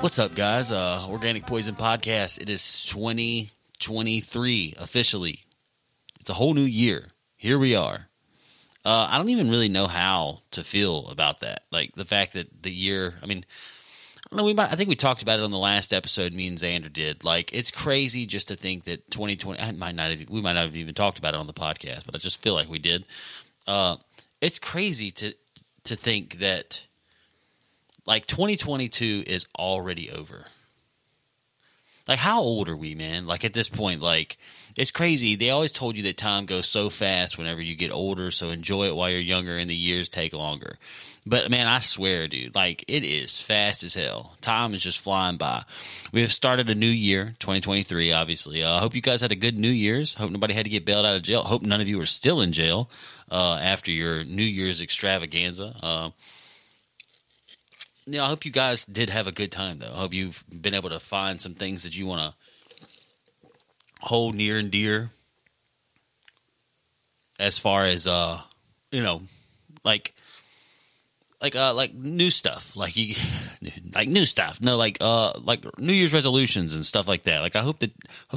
What's up, guys? Organic Poison Podcast. It is 2023 officially. It's a whole new year. Here we are. I don't even really know how to feel about that. Like the fact that the year, I mean, I don't know, I think we talked about it on the last episode, me and Xander did. Like, it's crazy just to think that 2020, we might not have even talked about it on the podcast, but I just feel like we did. It's crazy to think that, like, 2022 is already over. Like, how old are we, man? Like, at this point, like, it's crazy. They always told you that time goes so fast whenever you get older, so enjoy it while you're younger and the years take longer. But, man, I swear, dude, like, it is fast as hell. Time is just flying by. We have started a new year, 2023, obviously. I hope you guys had a good New Year's. Hope nobody had to get bailed out of jail. Hope none of you are still in jail after your New Year's extravaganza. You know, I hope you guys did have a good time, though. I hope you've been able to find some things that you want to hold near and dear as far as, you know, like new stuff, new stuff. No, like New Year's resolutions and stuff like that. Like, I hope that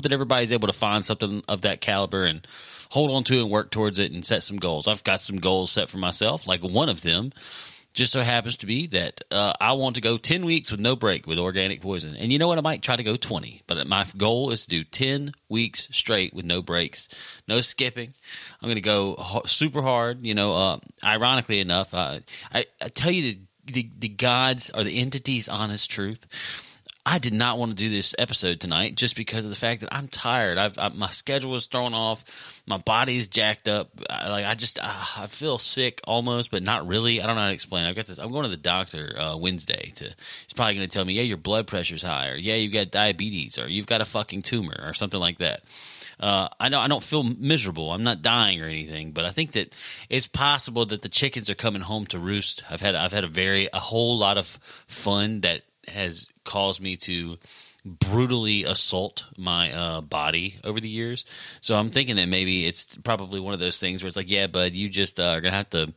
everybody's able to find something of that caliber and hold on to and work towards it and set some goals. I've got some goals set for myself. Like, one of them just so happens to be that I want to go 10 weeks with no break with Organic Poison. And you know what? I might try to go 20, but my goal is to do 10 weeks straight with no breaks, no skipping. I'm going to go super hard. You know, ironically enough, I tell you the gods or the entity's honest truth. I did not want to do this episode tonight just because of the fact that I'm tired. My schedule is thrown off. My body is jacked up. I feel sick almost, but not really. I don't know how to explain. I've got this. I'm going to the doctor Wednesday. He's probably going to tell me, yeah, your blood pressure's high, or yeah, you've got diabetes, or you've got a fucking tumor, or something like that. I know I don't feel miserable. I'm not dying or anything, but I think that it's possible that the chickens are coming home to roost. I've had a whole lot of fun that has caused me to brutally assault my body over the years. So I'm thinking that maybe it's probably one of those things where it's like, yeah, bud, you just are going to have to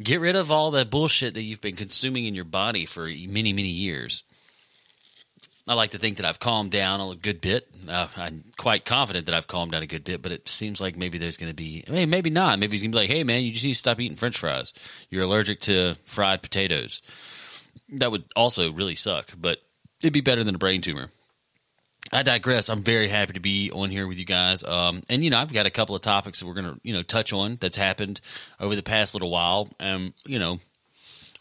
get rid of all that bullshit that you've been consuming in your body for many, many years. I like to think that I've calmed down a good bit. I'm quite confident that I've calmed down a good bit, but it seems like maybe there's going to be – maybe not. Maybe it's going to be like, hey, man, you just need to stop eating french fries. You're allergic to fried potatoes. That would also really suck, but it'd be better than a brain tumor. I digress. I'm very happy to be on here with you guys. And, you know, I've got a couple of topics that we're going to, you know, touch on that's happened over the past little while. You know,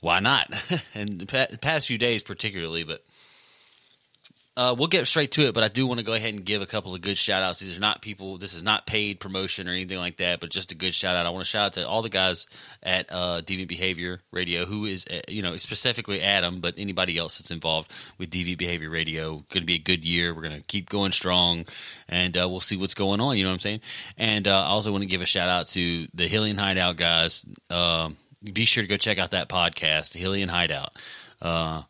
why not? And the past few days particularly, but we'll get straight to it. But I do want to go ahead and give a couple of good shout-outs. These are not people – this is not paid promotion or anything like that, but just a good shout-out. I want to shout-out to all the guys at DV Behavior Radio, who is – you know, specifically Adam, but anybody else that's involved with DV Behavior Radio. Going to be a good year. We're going to keep going strong, and we'll see what's going on. You know what I'm saying? And I also want to give a shout-out to the Hillian Hideout guys. Be sure to go check out that podcast, Hillian Hideout.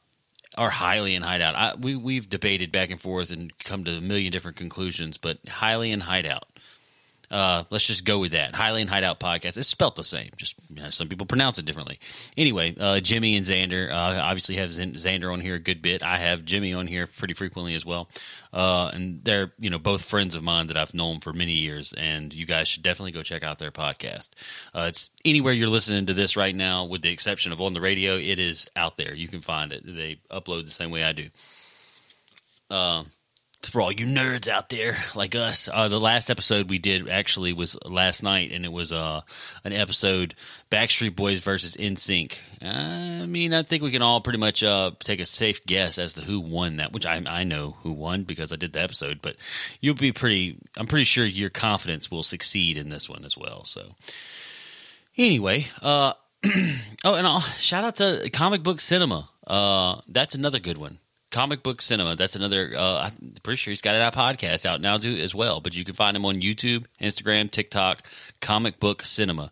Our Hillian Hideout. We've debated back and forth and come to a million different conclusions, but Hillian Hideout. Let's just go with that. Hillian Hideout podcast. It's spelt the same. Just, you know, some people pronounce it differently. Anyway, Jimmy and Xander obviously have Xander on here a good bit. I have Jimmy on here pretty frequently as well. And they're, you know, both friends of mine that I've known for many years, and you guys should definitely go check out their podcast. It's anywhere you're listening to this right now, with the exception of on the radio. It is out there. You can find it. They upload the same way I do. For all you nerds out there like us, the last episode we did actually was last night, and it was an episode, Backstreet Boys versus NSYNC. I mean, I think we can all pretty much take a safe guess as to who won that, which I know who won because I did the episode, but you'll be I'm pretty sure your confidence will succeed in this one as well. So anyway, oh, and shout out to Comic Book Cinema. That's another good one. Comic Book Cinema, that's another I'm pretty sure he's got a podcast out now too as well, but you can find him on YouTube, Instagram, TikTok, Comic Book Cinema.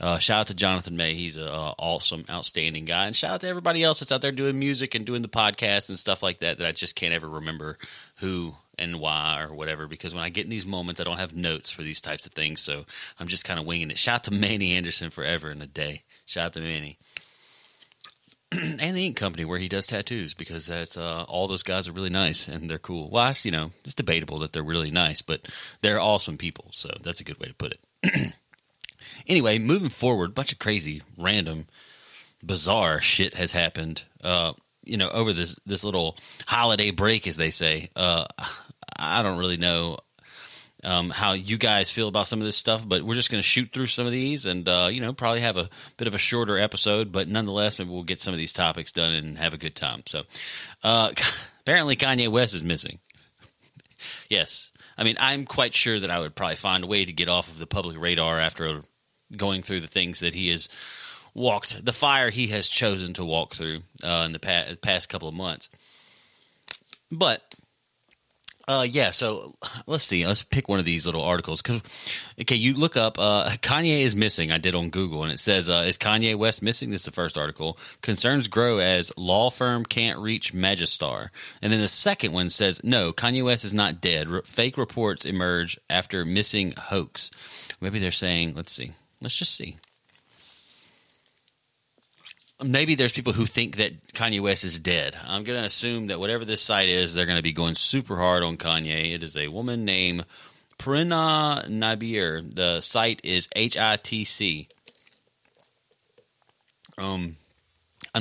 Shout out to Jonathan May. He's an awesome, outstanding guy. And shout out to everybody else that's out there doing music and doing the podcast and stuff like that I just can't ever remember who and why or whatever, because when I get in these moments, I don't have notes for these types of things, so I'm just kind of winging it. Shout out to Manny Anderson forever and a day. Shout out to Manny. and the Ink Company, where he does tattoos, because that's all those guys are really nice and they're cool. Well, it's debatable that they're really nice, but they're awesome people. So that's a good way to put it. Anyway, moving forward, a bunch of crazy, random, bizarre shit has happened. Over this little holiday break, as they say. I don't really know how you guys feel about some of this stuff, but we're just going to shoot through some of these and, probably have a bit of a shorter episode, but nonetheless, maybe we'll get some of these topics done and have a good time. So, apparently Kanye West is missing. Yes. I'm quite sure that I would probably find a way to get off of the public radar after going through the things that he has walked, the fire he has chosen to walk through in the past couple of months. But... so let's see. Let's pick one of these little articles. Okay, you look up Kanye is missing. I did on Google, and it says, is Kanye West missing? This is the first article. Concerns grow as law firm can't reach Magistar. And then the second one says, no, Kanye West is not dead. Fake reports emerge after missing hoax. Maybe they're saying, let's see. Let's just see. Maybe there's people who think that Kanye West is dead. I'm going to assume that whatever this site is, they're going to be going super hard on Kanye. It is a woman named Prerna Nabier. The site is HITC. I'm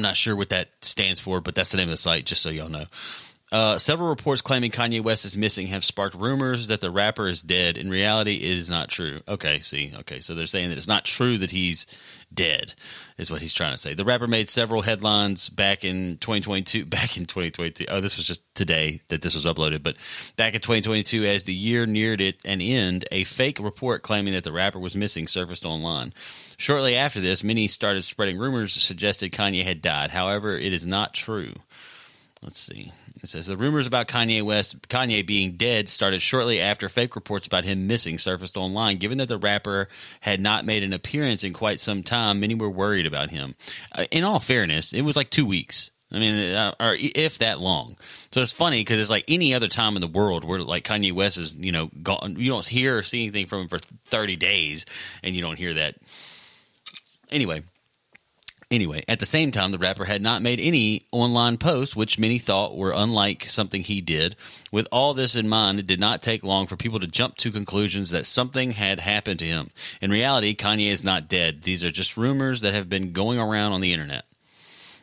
not sure what that stands for, but that's the name of the site, just so y'all know. Several reports claiming Kanye West is missing have sparked rumors that the rapper is dead. In reality, it is not true. Okay, so they're saying that it's not true that he's dead, is what he's trying to say. The rapper made several headlines back in 2022. Oh, this was just today that this was uploaded, but back in 2022, as the year neared an end, a fake report claiming that the rapper was missing surfaced online. Shortly after this, many started spreading rumors that suggested Kanye had died. However, it is not true. Let's see. It says the rumors about Kanye being dead started shortly after fake reports about him missing surfaced online. Given that the rapper had not made an appearance in quite some time, many were worried about him. In all fairness, it was like 2 weeks. Or if that long. So it's funny because it's like any other time in the world where like Kanye West is, gone. You don't hear or see anything from him for 30 days, and you don't hear that. Anyway, at the same time, the rapper had not made any online posts, which many thought were unlike something he did. With all this in mind, it did not take long for people to jump to conclusions that something had happened to him. In reality, Kanye is not dead. These are just rumors that have been going around on the internet.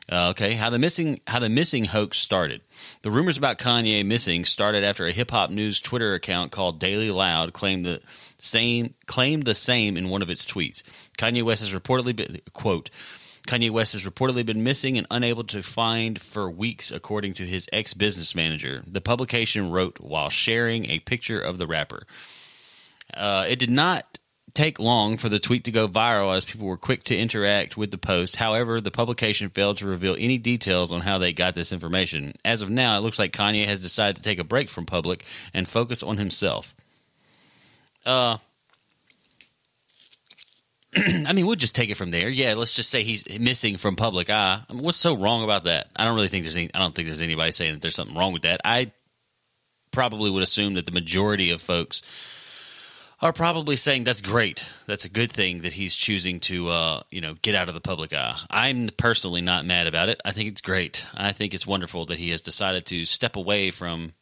How the missing hoax started. The rumors about Kanye missing started after a hip-hop news Twitter account called Daily Loud claimed the same in one of its tweets. Kanye West has reportedly been, quote, Kanye West has reportedly been missing and unable to find for weeks, according to his ex-business manager. The publication wrote while sharing a picture of the rapper. It did not take long for the tweet to go viral as people were quick to interact with the post. However, the publication failed to reveal any details on how they got this information. As of now, it looks like Kanye has decided to take a break from public and focus on himself. We'll just take it from there. Yeah, let's just say he's missing from public eye. What's so wrong about that? I don't think there's anybody saying that there's something wrong with that. I probably would assume that the majority of folks are probably saying that's great. That's a good thing that he's choosing to, get out of the public eye. I'm personally not mad about it. I think it's great. I think it's wonderful that he has decided to step away from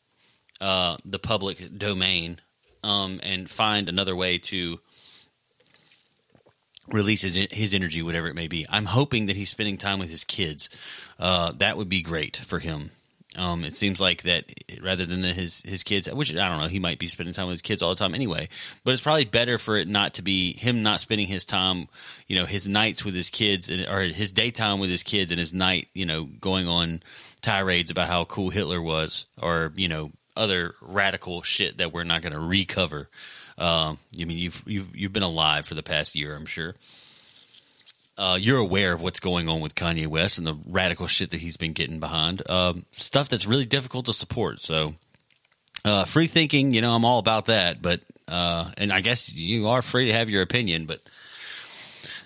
the public domain and find another way to releases his energy, whatever it may be. I'm hoping that he's spending time with his kids. That would be great for him. It seems like that rather than his kids, which I don't know, he might be spending time with his kids all the time anyway. But it's probably better for it not to be him not spending his time, his nights with his kids, or his daytime with his kids, and his night, going on tirades about how cool Hitler was, or other radical shit that we're not going to recover. You've been alive for the past year, I'm sure. You're aware of what's going on with Kanye West and the radical shit that he's been getting behind. Stuff that's really difficult to support. So free thinking, I'm all about that. But and I guess you are free to have your opinion, but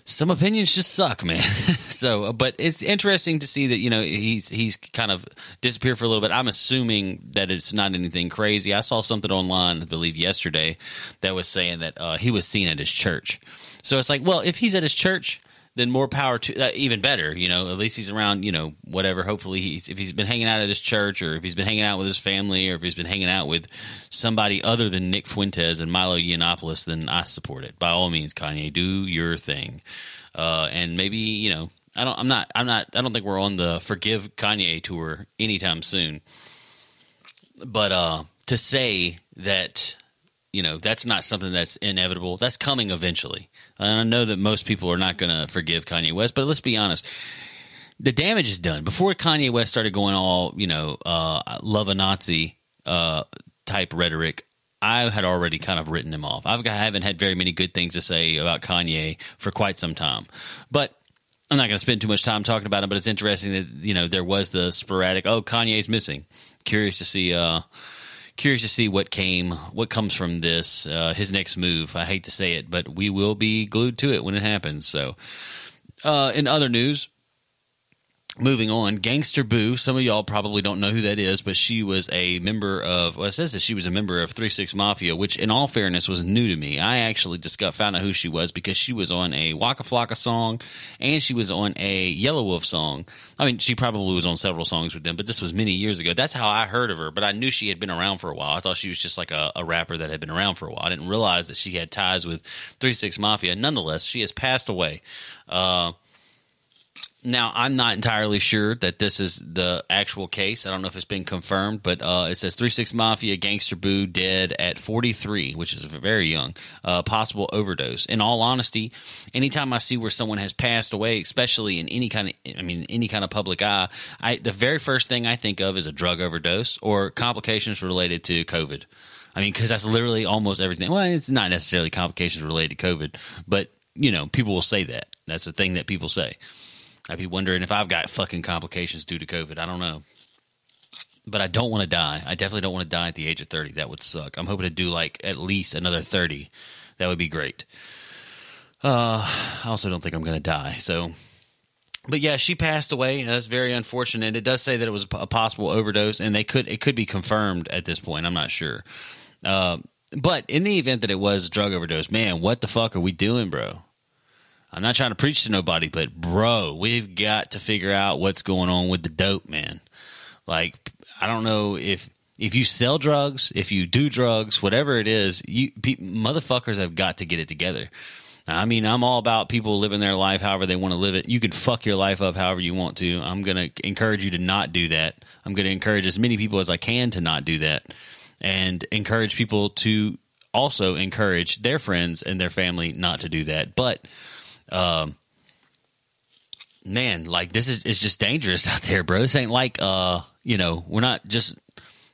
some opinions just suck, man. So, but it's interesting to see that, he's kind of disappeared for a little bit. I'm assuming that it's not anything crazy. I saw something online, I believe yesterday, that was saying that he was seen at his church. So it's like, well, if he's at his church, then more power to even better. You know, at least he's around, you know, whatever. Hopefully he's, if he's been hanging out at his church, or if he's been hanging out with his family, or if he's been hanging out with somebody other than Nick Fuentes and Milo Yiannopoulos, then I support it. By all means, Kanye, do your thing. And maybe, you know, I don't think we're on the Forgive Kanye tour anytime soon. But to say that, you know, that's not something that's inevitable, that's coming eventually. And I know that most people are not going to forgive Kanye West, but let's be honest. The damage is done. Before Kanye West started going all, you know, love a Nazi type rhetoric, I had already kind of written him off. I haven't had very many good things to say about Kanye for quite some time. But I'm not going to spend too much time talking about him, but it's interesting that, you know, there was the sporadic, oh, Kanye's missing. Curious to see what comes from this, his next move. I hate to say it, but we will be glued to it when it happens. So, in other news, moving on, Gangster Boo. Some of y'all probably don't know who that is, but she was a member of. Well, it says that she was a member of Three 6 Mafia, which, in all fairness, was new to me. I actually just found out who she was because she was on a Waka Flocka song, and she was on a Yelawolf song. I mean, she probably was on several songs with them, but this was many years ago. That's how I heard of her. But I knew she had been around for a while. I thought she was just like a rapper that had been around for a while. I didn't realize that she had ties with Three 6 Mafia. Nonetheless, she has passed away. Now, I'm not entirely sure that this is the actual case. I don't know if it's been confirmed, but it says 3 6 Mafia Gangster Boo dead at 43, which is very young. Possible overdose. In all honesty, anytime I see where someone has passed away, especially in any kind of public eye, the very first thing I think of is a drug overdose or complications related to COVID. I mean, because that's literally almost everything. Well, it's not necessarily complications related to COVID, but you know, people will say that. That's the thing that people say. I'd be wondering if I've got fucking complications due to COVID. I don't know. But I don't want to die. I definitely don't want to die at the age of 30. That would suck. I'm hoping to do like at least another 30. That would be great. I also don't think I'm going to die. So, but yeah, she passed away. And that's very unfortunate. It does say that it was a possible overdose, and it could be confirmed at this point. I'm not sure. But in the event that it was a drug overdose, man, what the fuck are we doing, bro? I'm not trying to preach to nobody, but bro, we've got to figure out what's going on with the dope, man. Like, I don't know if you sell drugs, if you do drugs, whatever it is, motherfuckers have got to get it together. I mean, I'm all about people living their life however they want to live it. You can fuck your life up however you want to. I'm going to encourage you to not do that. I'm going to encourage as many people as I can to not do that, and encourage people to also encourage their friends and their family not to do that. But man, like it's just dangerous out there, bro. This ain't like, you know, we're not just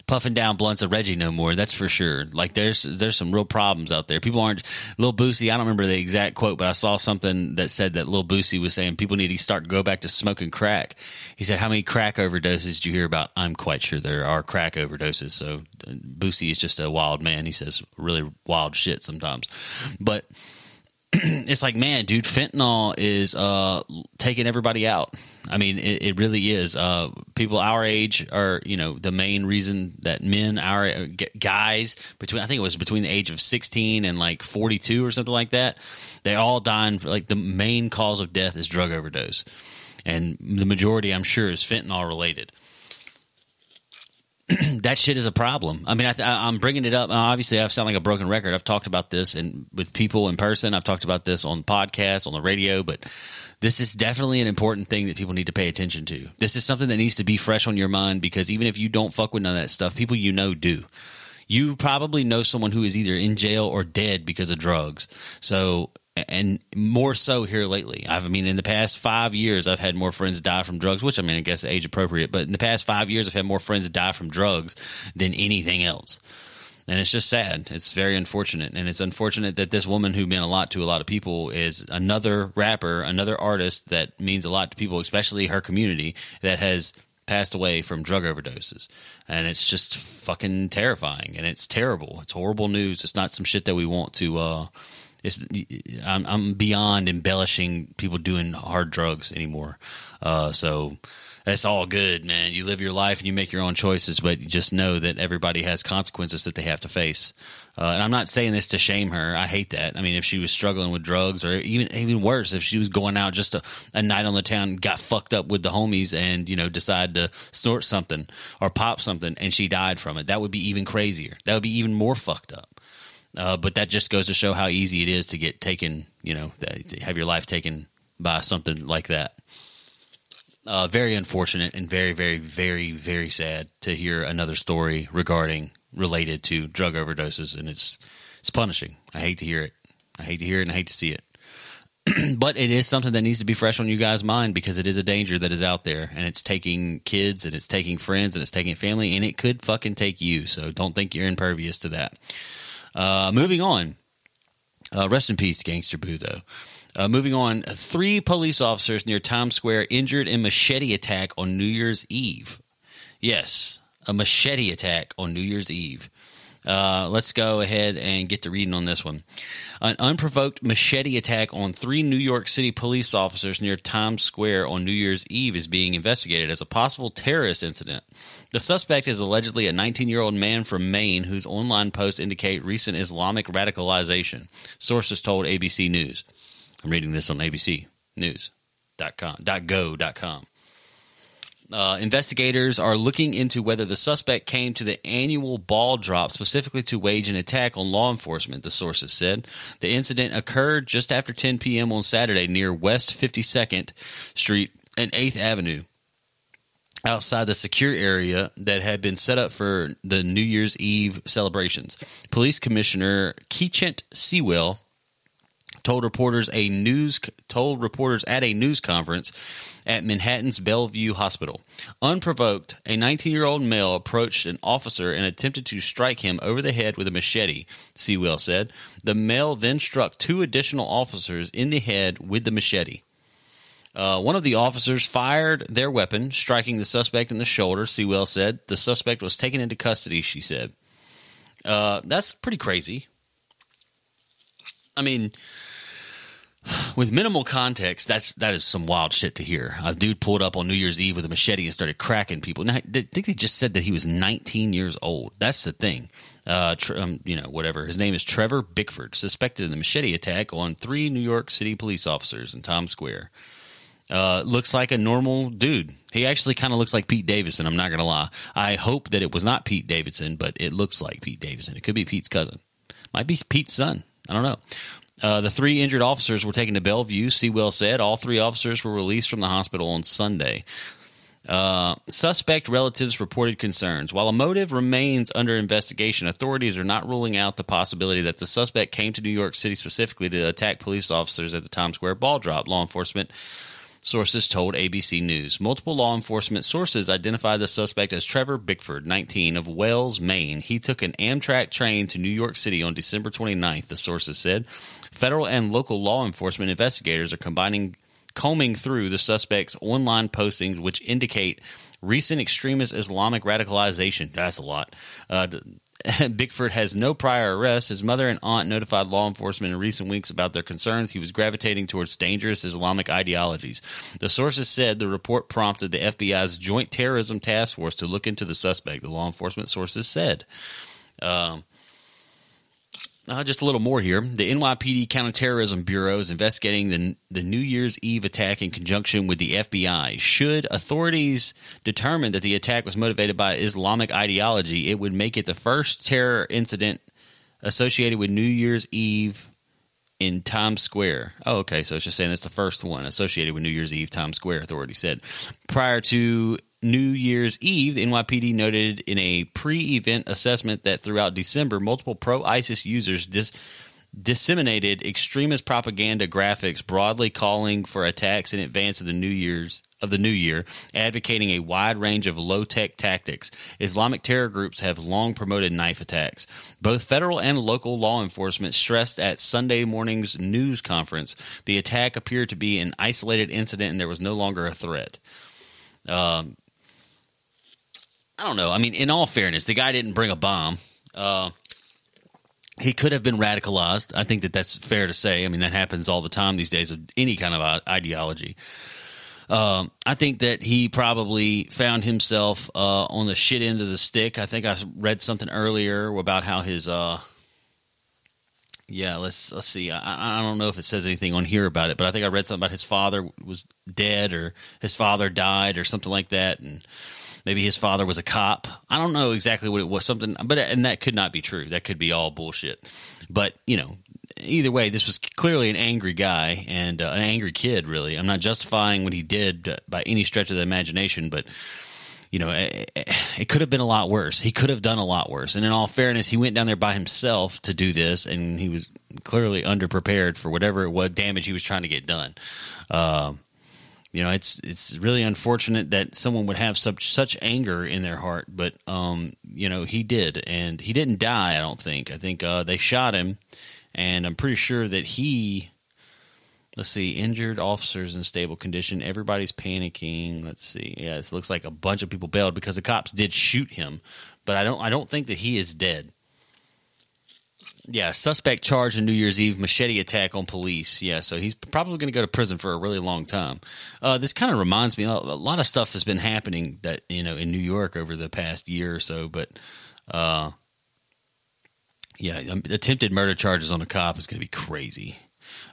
puffing down blunts of Reggie no more. That's for sure. Like there's some real problems out there. People aren't Lil Boosie. I don't remember the exact quote, but I saw something that said that Lil Boosie was saying people need to go back to smoking crack. He said, how many crack overdoses did you hear about? I'm quite sure there are crack overdoses. So Boosie is just a wild man. He says really wild shit sometimes, but it's like, man, dude, fentanyl is taking everybody out. I mean, it really is. People our age are, you know, the main reason that guys between the age of 16 and like 42 or something like that, they all die. Like the main cause of death is drug overdose, and the majority, I'm sure, is fentanyl related. That shit is a problem. I mean, I'm bringing it up. Obviously, I sound like a broken record. I've talked about this with people in person. I've talked about this on the podcast, on the radio. But this is definitely an important thing that people need to pay attention to. This is something that needs to be fresh on your mind, because even if you don't fuck with none of that stuff, people you know do. You probably know someone who is either in jail or dead because of drugs. So, and more so here lately. I mean, in the past 5 years, I've had more friends die from drugs, which, I mean, I guess age appropriate, but in the past 5 years, I've had more friends die from drugs than anything else. And it's just sad. It's very unfortunate. And it's unfortunate that this woman who meant a lot to a lot of people is another rapper, another artist that means a lot to people, especially her community, that has passed away from drug overdoses. And it's just fucking terrifying. And it's terrible. It's horrible news. It's not some shit that we want to, I'm beyond embellishing people doing hard drugs anymore. So That's all good, man. You live your life and you make your own choices, but you just know that everybody has consequences that they have to face. And I'm not saying this to shame her. I hate that. I mean, if she was struggling with drugs, or even worse, if she was going out just a night on the town, got fucked up with the homies and, you know, decided to snort something or pop something and she died from it, that would be even crazier. That would be even more fucked up. But that just goes to show how easy it is to get taken, you know, to have your life taken by something like that. Very unfortunate and very, very, very, very sad to hear another story related to drug overdoses, and it's punishing. I hate to hear it. I hate to hear it, and I hate to see it. But it is something that needs to be fresh on you guys' mind, because it is a danger that is out there, and it's taking kids, and it's taking friends, and it's taking family, and it could fucking take you. So don't think you're impervious to that. Moving on. Rest in peace, Gangster Boo, though. Moving on, 3 police officers near Times Square injured in machete attack on New Year's Eve. Yes, a machete attack on New Year's Eve. Let's go ahead and get to reading on this one. An unprovoked machete attack on 3 New York City police officers near Times Square on New Year's Eve is being investigated as a possible terrorist incident. The suspect is allegedly a 19-year-old man from Maine whose online posts indicate recent Islamic radicalization, sources told ABC News. I'm reading this on abcnews.go.com. Investigators are looking into whether the suspect came to the annual ball drop specifically to wage an attack on law enforcement, the sources said. The incident occurred just after 10 p.m. on Saturday near West 52nd Street and 8th Avenue, outside the secure area that had been set up for the New Year's Eve celebrations. Police Commissioner Keechant Sewell told reporters at a news conference at Manhattan's Bellevue Hospital. Unprovoked, a 19-year-old male approached an officer and attempted to strike him over the head with a machete, Sewell said. The male then struck 2 additional officers in the head with the machete. One of the officers fired their weapon, striking the suspect in the shoulder, Sewell said. The suspect was taken into custody, she said. That's pretty crazy. I mean, with minimal context, that is some wild shit to hear. A dude pulled up on New Year's Eve with a machete and started cracking people. Now, I think they just said that he was 19 years old. That's the thing. His name is Trevor Bickford, suspected in the machete attack on 3 New York City police officers in Times Square. Looks like a normal dude. He actually kind of looks like Pete Davidson. I'm not going to lie. I hope that it was not Pete Davidson, but it looks like Pete Davidson. It could be Pete's cousin. Might be Pete's son. I don't know. The 3 injured officers were taken to Bellevue, Sewell said. All 3 officers were released from the hospital on Sunday. Suspect relatives reported concerns. While a motive remains under investigation, authorities are not ruling out the possibility that the suspect came to New York City specifically to attack police officers at the Times Square ball drop, law enforcement sources told ABC News. Multiple law enforcement sources identified the suspect as Trevor Bickford, 19, of Wells, Maine. He took an Amtrak train to New York City on December 29th, the sources said. Federal and local law enforcement investigators are combing through the suspect's online postings, which indicate recent extremist Islamic radicalization. That's a lot. Bickford has no prior arrests. His mother and aunt notified law enforcement in recent weeks about their concerns he was gravitating towards dangerous Islamic ideologies. The sources said the report prompted the FBI's Joint Terrorism Task Force to look into the suspect, the law enforcement sources said. Just a little more here. The NYPD Counterterrorism Bureau is investigating the New Year's Eve attack in conjunction with the FBI. Should authorities determine that the attack was motivated by Islamic ideology, it would make it the first terror incident associated with New Year's Eve in Times Square. Oh, okay. So it's just saying it's the first one associated with New Year's Eve, Times Square, authorities said. Prior to New Year's Eve, the NYPD noted in a pre-event assessment that throughout December, multiple pro-ISIS users disseminated extremist propaganda graphics, broadly calling for attacks in advance of the new year, advocating a wide range of low-tech tactics. Islamic terror groups have long promoted knife attacks. Both federal and local law enforcement stressed at Sunday morning's news conference the attack appeared to be an isolated incident and there was no longer a threat. I don't know. I mean, in all fairness, the guy didn't bring a bomb. He could have been radicalized. I think that's fair to say. I mean, that happens all the time these days of any kind of ideology. I think that he probably found himself on the shit end of the stick. I think I read something earlier about how his let's see. I don't know if it says anything on here about it, but I think I read something about his father was dead or his father died or something like that, and maybe his father was a cop. I don't know exactly what it was, something, but and that could not be true. That could be all bullshit. But, you know, either way, this was clearly an angry guy and an angry kid, really. I'm not justifying what he did by any stretch of the imagination, but, you know, it could have been a lot worse. He could have done a lot worse. And in all fairness, he went down there by himself to do this, and he was clearly underprepared for whatever what damage he was trying to get done. You know, it's really unfortunate that someone would have such anger in their heart, but, you know, he did. And he didn't die, I don't think. I think they shot him. And I'm pretty sure that he, let's see, injured officers in stable condition. Everybody's panicking. Let's see. Yeah, it looks like a bunch of people bailed because the cops did shoot him. But I don't think that he is dead. Yeah, suspect charged in New Year's Eve machete attack on police. Yeah, so he's probably going to go to prison for a really long time. This kind of reminds me, a lot of stuff has been happening that, you know, in New York over the past year or so, but yeah, attempted murder charges on a cop is going to be crazy.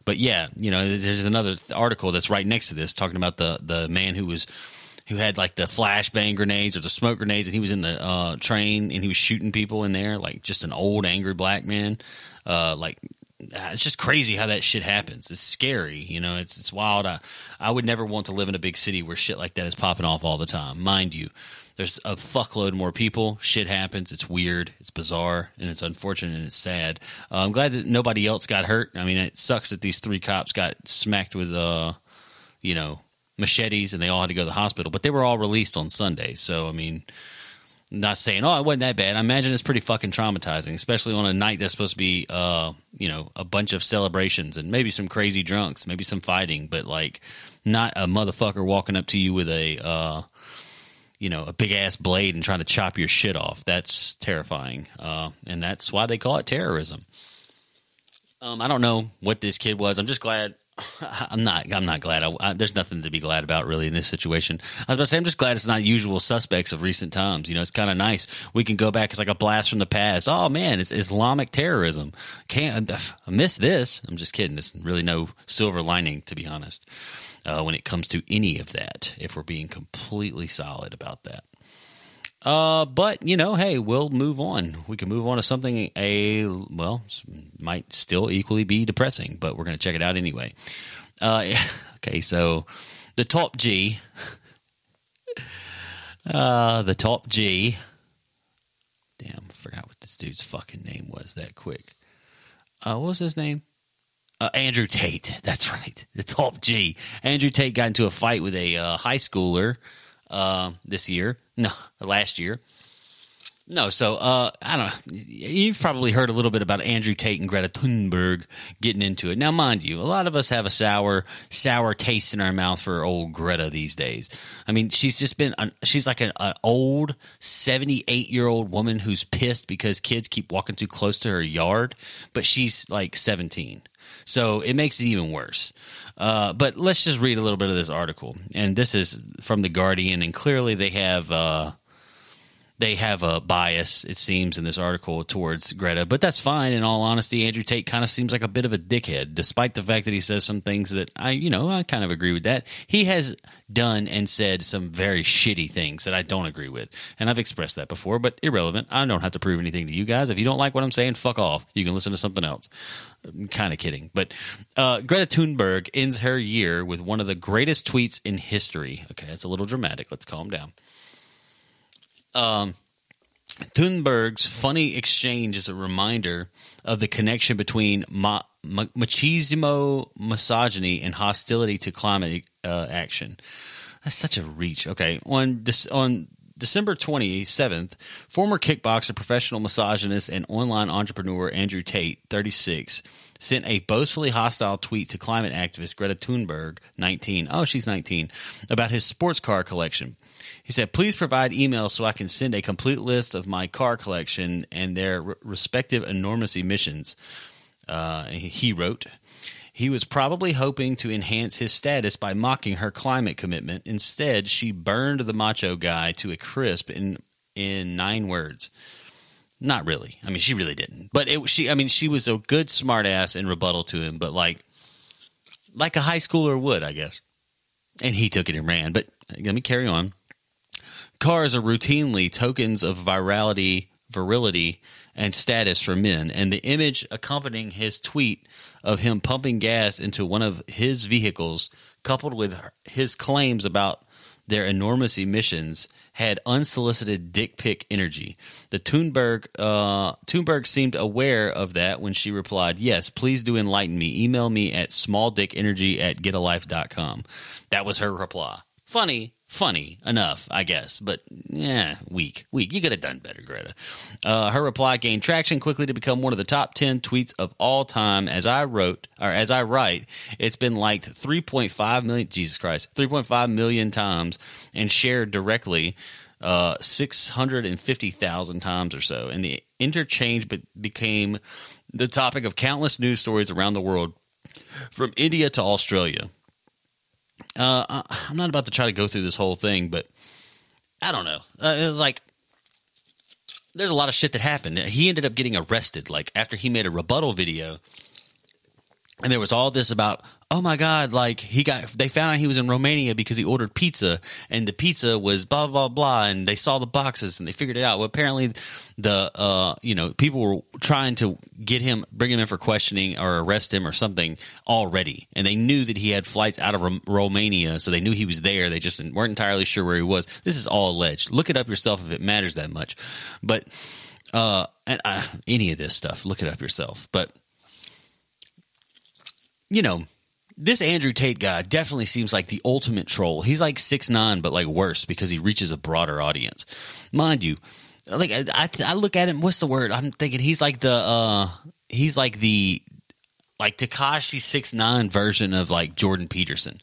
But yeah, you know, there's another article that's right next to this talking about the man who had like the flashbang grenades or the smoke grenades, and he was in the train and he was shooting people in there, like just an old angry black man. Like it's just crazy how that shit happens. It's scary, you know. It's wild. I would never want to live in a big city where shit like that is popping off all the time, mind you. There's a fuckload more people. Shit happens. It's weird. It's bizarre. And it's unfortunate and it's sad. I'm glad that nobody else got hurt. I mean, it sucks that these three cops got smacked with, you know, machetes and they all had to go to the hospital. But they were all released on Sunday. So, I mean, not saying, oh, it wasn't that bad. I imagine it's pretty fucking traumatizing, especially on a night that's supposed to be, you know, a bunch of celebrations and maybe some crazy drunks, maybe some fighting, but like not a motherfucker walking up to you with a – you know, a big ass blade and trying to chop your shit off. That's terrifying. And that's why they call it terrorism. I don't know what this kid was. I'm just glad. I'm not glad. There's nothing to be glad about really in this situation. I was about to say, I'm just glad it's not usual suspects of recent times. You know, it's kind of nice. We can go back. It's like a blast from the past. Oh man, it's Islamic terrorism. Can't I miss this. I'm just kidding. There's really no silver lining, to be honest. When it comes to any of that, if we're being completely solid about that. But, you know, hey, we'll move on. We can move on to something, well, might still equally be depressing, but we're going to check it out anyway. Okay, so the top G. Damn, I forgot what this dude's fucking name was that quick. What was his name? Andrew Tate. That's right. The top G. Andrew Tate got into a fight with a high schooler last year. No, so I don't know. You've probably heard a little bit about Andrew Tate and Greta Thunberg getting into it. Now, mind you, a lot of us have a sour taste in our mouth for old Greta these days. I mean, she's just been she's like an old 78-year-old woman who's pissed because kids keep walking too close to her yard, but she's like 17. So it makes it even worse. But let's just read a little bit of this article. And this is from The Guardian, and clearly they have a bias, it seems, in this article towards Greta. But that's fine. In all honesty, Andrew Tate kind of seems like a bit of a dickhead, despite the fact that he says some things that I kind of agree with that. He has done and said some very shitty things that I don't agree with. And I've expressed that before, but irrelevant. I don't have to prove anything to you guys. If you don't like what I'm saying, fuck off. You can listen to something else. I'm kind of kidding. But Greta Thunberg ends her year with one of the greatest tweets in history. Okay, that's a little dramatic. Let's calm down. Thunberg's funny exchange is a reminder of the connection between machismo, misogyny, and hostility to climate action. That's such a reach. Okay, on December 27th, former kickboxer, professional misogynist, and online entrepreneur Andrew Tate, 36, sent a boastfully hostile tweet to climate activist Greta Thunberg, 19. Oh, she's 19, about his sports car collection. He said, "Please provide emails so I can send a complete list of my car collection and their respective enormous emissions," he wrote. He was probably hoping to enhance his status by mocking her climate commitment. Instead, she burned the macho guy to a crisp in 9 words. Not really. I mean, she really didn't. But she was a good smartass in rebuttal to him, but like a high schooler would, I guess. And he took it and ran. But let me carry on. Cars are routinely tokens of virility, and status for men, and the image accompanying his tweet of him pumping gas into one of his vehicles, coupled with his claims about their enormous emissions, had unsolicited dick pic energy. The Thunberg seemed aware of that when she replied, "Yes, please do enlighten me. Email me at smalldickenergy@getalife.com. That was her reply. Funny enough, I guess, but yeah, weak. You could have done better, Greta. Her reply gained traction quickly to become one of the top 10 tweets of all time. As I write, it's been liked 3.5 million, Jesus Christ, 3.5 million times and shared directly 650,000 times or so. And the interchange became the topic of countless news stories around the world, from India to Australia. I'm not about to try to go through this whole thing, but I don't know. It was like there's a lot of shit that happened. He ended up getting arrested, after he made a rebuttal video, and there was all this about, oh my God, they found out he was in Romania because he ordered pizza, and the pizza was blah blah blah, and they saw the boxes and they figured it out. Well, apparently the people were trying to bring him in for questioning or arrest him or something already, and they knew that he had flights out of Romania, so they knew he was there. They just weren't entirely sure where he was. This is all alleged. Look it up yourself if it matters that much, but and any of this stuff, look it up yourself. But this Andrew Tate guy definitely seems like the ultimate troll. He's 6'9", but worse because he reaches a broader audience. Mind you, I look at him. What's the word? I'm thinking he's like the Tekashi 6'9" version of Jordan Peterson.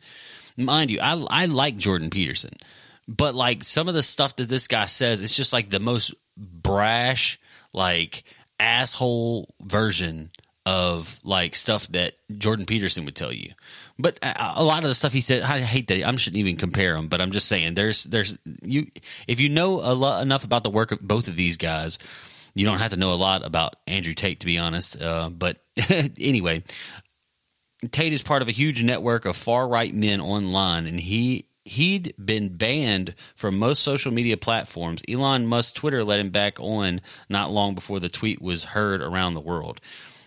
Mind you, I like Jordan Peterson, but some of the stuff that this guy says, it's just the most brash, asshole version of stuff that Jordan Peterson would tell you. But a lot of the stuff he said, I hate that. I shouldn't even compare them, but I'm just saying if you know enough about the work of both of these guys, you don't have to know a lot about Andrew Tate, to be honest. But anyway, Tate is part of a huge network of far-right men online, and he'd been banned from most social media platforms. Elon Musk's Twitter let him back on not long before the tweet was heard around the world.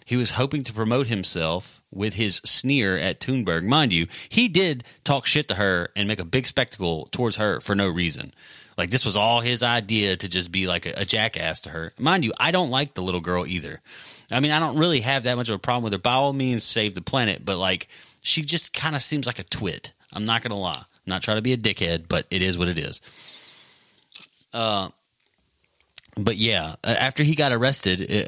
He was hoping to promote himself with his sneer at Thunberg. Mind you, he did talk shit to her and make a big spectacle towards her for no reason. This was all his idea to just be a jackass to her. Mind you, I don't like the little girl either. I mean, I don't really have that much of a problem with her. By all means, save the planet. But, she just kind of seems like a twit. I'm not going to lie. I'm not trying to be a dickhead, but it is what it is. But yeah, after he got arrested, she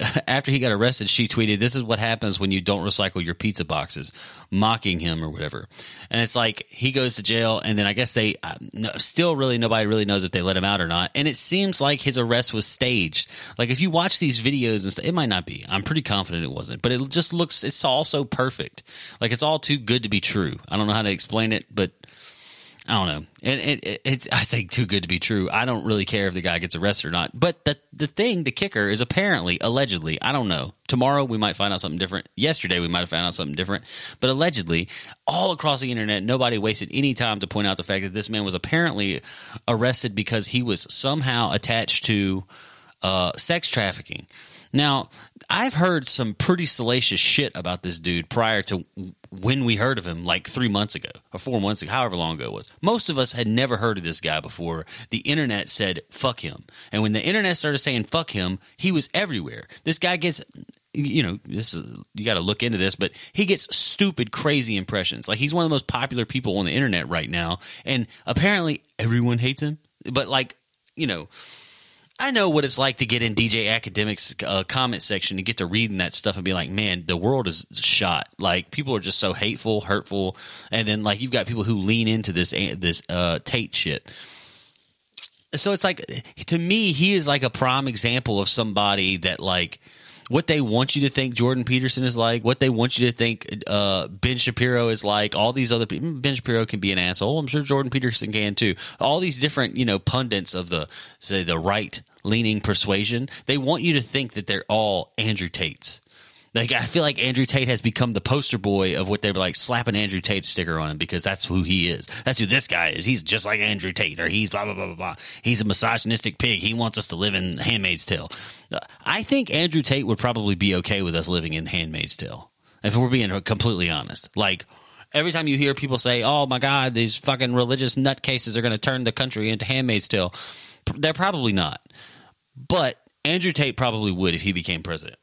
tweeted, "This is what happens when you don't recycle your pizza boxes," mocking him or whatever. And it's he goes to jail, and then I guess nobody really knows if they let him out or not. And it seems like his arrest was staged. If you watch these videos and stuff, it might not be. I'm pretty confident it wasn't, but it just it's all so perfect. It's all too good to be true. I don't know how to explain it, but I don't know. I say too good to be true. I don't really care if the guy gets arrested or not. But the kicker is apparently, allegedly, I don't know. Tomorrow we might find out something different. Yesterday we might have found out something different. But allegedly, all across the internet, nobody wasted any time to point out the fact that this man was apparently arrested because he was somehow attached to sex trafficking. Now, I've heard some pretty salacious shit about this dude prior to when we heard of him 3 months ago or 4 months ago, however long ago it was. Most of us had never heard of this guy before. The internet said, fuck him. And when the internet started saying, fuck him, he was everywhere. This guy gets, you got to look into this, but he gets stupid, crazy impressions. He's one of the most popular people on the internet right now. And apparently everyone hates him. But I know what it's like to get in DJ Academic's comment section and get to reading that stuff and be like, man, the world is shot. People are just so hateful, hurtful. And then you've got people who lean into this Tate shit. So it's to me, he is a prime example of somebody that what they want you to think Jordan Peterson is like, what they want you to think Ben Shapiro is like, all these other people. Ben Shapiro can be an asshole. I'm sure Jordan Peterson can too. All these different, you know, pundits of the, say, the right-leaning persuasion, they want you to think that they're all Andrew Tates. Like, I feel like Andrew Tate has become the poster boy of what they were like, slap an Andrew Tate sticker on him because that's who he is. That's who this guy is. He's just like Andrew Tate, or he's blah, blah, blah, blah, blah. He's a misogynistic pig. He wants us to live in Handmaid's Tale. I think Andrew Tate would probably be okay with us living in Handmaid's Tale, if we're being completely honest. Like, every time you hear people say, oh, my God, these fucking religious nutcases are going to turn the country into Handmaid's Tale, they're probably not. But Andrew Tate probably would if he became president.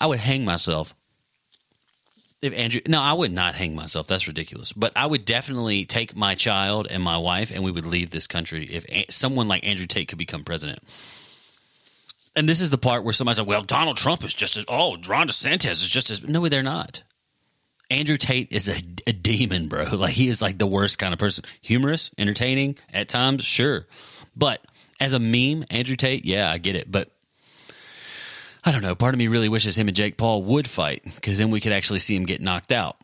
I would hang myself if Andrew – no, I would not hang myself. That's ridiculous. But I would definitely take my child and my wife, and we would leave this country if someone like Andrew Tate could become president. And this is the part where somebody's like, well, Donald Trump is just as – oh, Ron DeSantis is just as – no, they're not. Andrew Tate is a demon, bro. Like, he is like the worst kind of person. Humorous, entertaining at times, sure. But as a meme, Andrew Tate, yeah, I get it. But I don't know. Part of me really wishes him and Jake Paul would fight, because then we could actually see him get knocked out.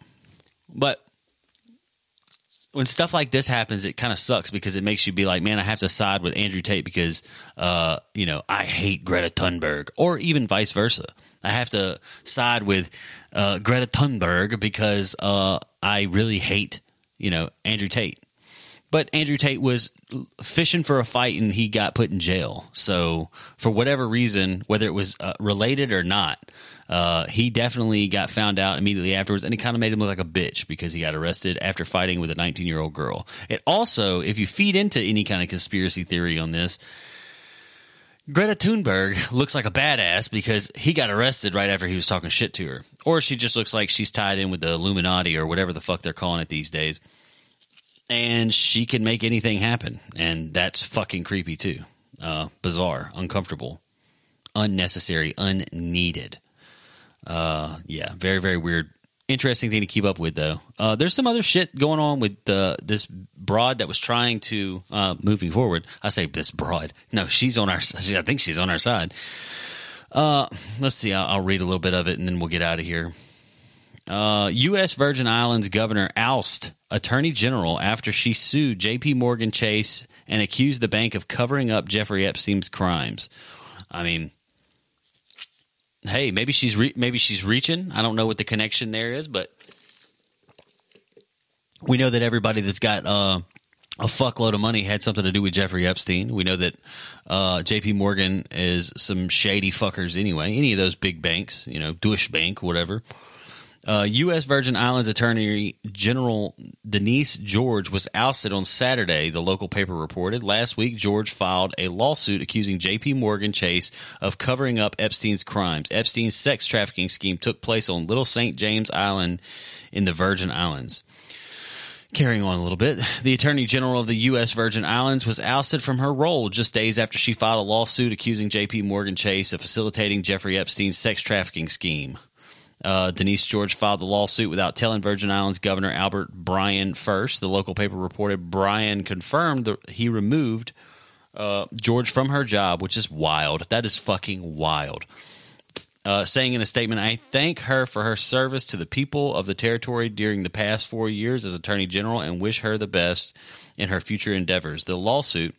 But when stuff like this happens, it kind of sucks because it makes you be like, man, I have to side with Andrew Tate because, you know, I hate Greta Thunberg, or even vice versa. I have to side with Greta Thunberg because I really hate, you know, Andrew Tate. But Andrew Tate was fishing for a fight, and he got put in jail. So for whatever reason, whether it was related or not, he definitely got found out immediately afterwards, and it kind of made him look like a bitch because he got arrested after fighting with a 19-year-old girl. It also, if you feed into any kind of conspiracy theory on this, Greta Thunberg looks like a badass because he got arrested right after he was talking shit to her. Or she just looks like she's tied in with the Illuminati or whatever the fuck they're calling it these days. And she can make anything happen, and that's fucking creepy too. Bizarre, uncomfortable, unnecessary, unneeded. Yeah, very, very weird. Interesting thing to keep up with, though. There's some other shit going on with this broad that was trying to moving forward. I say this broad. No, she's on our side. I think she's on our side. Let's see. I'll read a little bit of it, and then we'll get out of here. U.S. Virgin Islands governor oust attorney general after she sued J.P. Morgan Chase and accused the bank of covering up Jeffrey Epstein's crimes. I mean, hey, maybe she's reaching. I don't know what the connection there is, but we know that everybody that's got a fuckload of money had something to do with Jeffrey Epstein. We know that J.P. Morgan is some shady fuckers anyway. Any of those big banks, you know, Deutsche Bank, whatever. U.S. Virgin Islands Attorney General Denise George was ousted on Saturday, the local paper reported. Last week, George filed a lawsuit accusing J.P. Morgan Chase of covering up Epstein's crimes. Epstein's sex trafficking scheme took place on Little St. James Island in the Virgin Islands. Carrying on a little bit, the Attorney General of the U.S. Virgin Islands was ousted from her role just days after she filed a lawsuit accusing J.P. Morgan Chase of facilitating Jeffrey Epstein's sex trafficking scheme. Denise George filed the lawsuit without telling Virgin Islands Governor Albert Bryan first. The local paper reported Bryan confirmed that he removed George from her job, which is wild. That is fucking wild. Saying in a statement, I thank her for her service to the people of the territory during the past 4 years as Attorney General and wish her the best in her future endeavors. The lawsuit,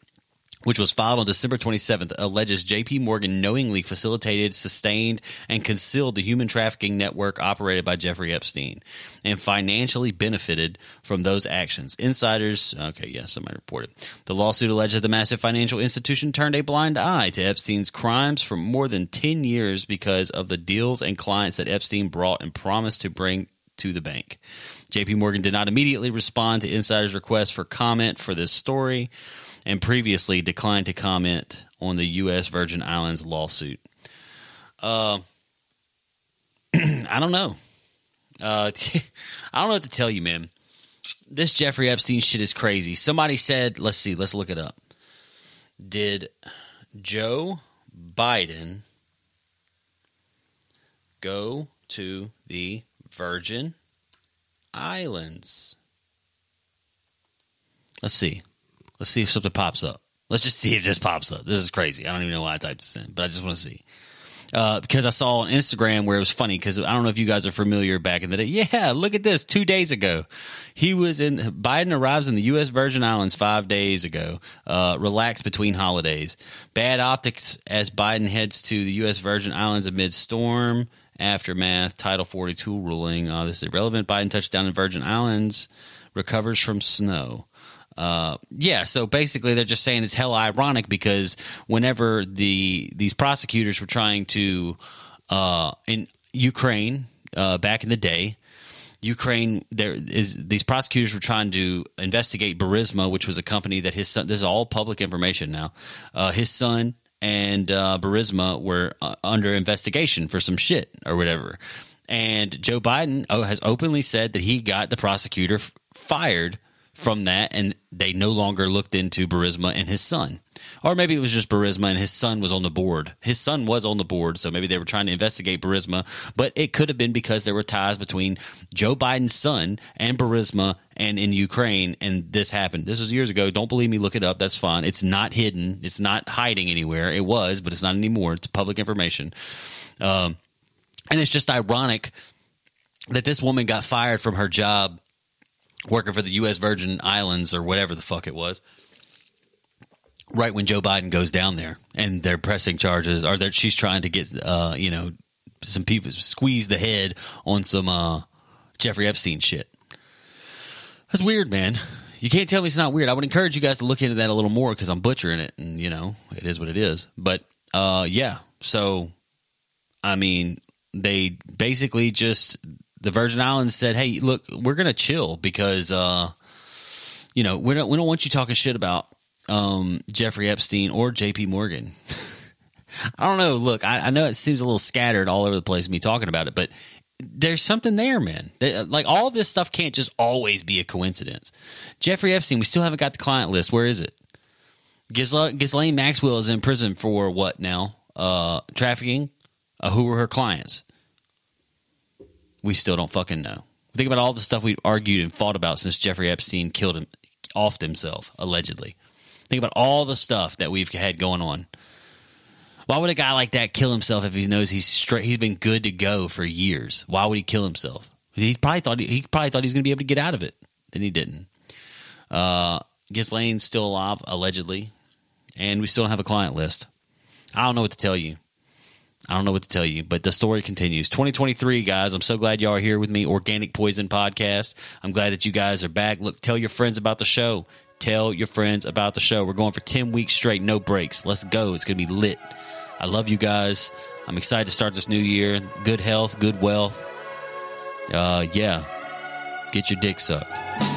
which was filed on December 27th, alleges J.P. Morgan knowingly facilitated, sustained, and concealed the human trafficking network operated by Jeffrey Epstein and financially benefited from those actions. Insiders – okay, yes, somebody reported. The lawsuit alleges the massive financial institution turned a blind eye to Epstein's crimes for more than 10 years because of the deals and clients that Epstein brought and promised to bring to the bank. J.P. Morgan did not immediately respond to insiders' request for comment for this story, and previously declined to comment on the U.S. Virgin Islands lawsuit. I don't know. I don't know what to tell you, man. This Jeffrey Epstein shit is crazy. Somebody said, let's see, let's look it up. Did Joe Biden go to the Virgin Islands? Let's see. Let's see if something pops up. Let's just see if this pops up. This is crazy. I don't even know why I typed this in, but I just want to see. Because I saw on Instagram where it was funny, because I don't know if you guys are familiar back in the day. Yeah, look at this. 2 days ago, Biden arrives in the U.S. Virgin Islands 5 days ago. Relaxed between holidays. Bad optics as Biden heads to the U.S. Virgin Islands amid storm aftermath. Title 42 ruling. This is irrelevant. Biden touched down in Virgin Islands. Recovers from snow. Yeah, so basically they're just saying it's hella ironic because whenever these prosecutors were trying to in Ukraine back in the day, these prosecutors were trying to investigate Burisma, which was a company that his son – this is all public information now. His son and Burisma were under investigation for some shit or whatever. And Joe Biden has openly said that he got the prosecutor fired from that, and they no longer looked into Burisma and his son. Or maybe it was just Burisma and his son was on the board. His son was on the board, so maybe they were trying to investigate Burisma, but it could have been because there were ties between Joe Biden's son and Burisma and in Ukraine, and this happened. This was years ago. Don't believe me? Look it up. That's fine. It's not hidden. It's not hiding anywhere. It was, but it's not anymore. It's public information. And it's just ironic that this woman got fired from her job working for the U.S. Virgin Islands or whatever the fuck it was, right when Joe Biden goes down there and they're pressing charges, or that she's trying to get, some people squeeze the head on some Jeffrey Epstein shit. That's weird, man. You can't tell me it's not weird. I would encourage you guys to look into that a little more because I'm butchering it, and it is what it is. But yeah, so I mean, they basically just. The Virgin Islands said, hey, look, we're going to chill because, we don't want you talking shit about Jeffrey Epstein or J.P. Morgan. I don't know. Look, I know it seems a little scattered all over the place, me talking about it, but there's something there, man. All this stuff can't just always be a coincidence. Jeffrey Epstein, we still haven't got the client list. Where is it? Ghislaine Maxwell is in prison for what now? Trafficking? Who were her clients? We still don't fucking know. Think about all the stuff we've argued and fought about since Jeffrey Epstein killed him off himself, allegedly. Think about all the stuff that we've had going on. Why would a guy like that kill himself if he knows he's been good to go for years? Why would he kill himself? He probably thought he was going to be able to get out of it. Then he didn't. Ghislaine's still alive, allegedly, and we still don't have a client list. I don't know what to tell you, but the story continues. 2023, guys. I'm so glad y'all are here with me. Organic Poison Podcast. I'm glad that you guys are back. Look, tell your friends about the show. We're going for 10 weeks straight, no breaks. Let's go. It's going to be lit. I love you guys. I'm excited to start this new year. Good health, good wealth. Yeah. Get your dick sucked.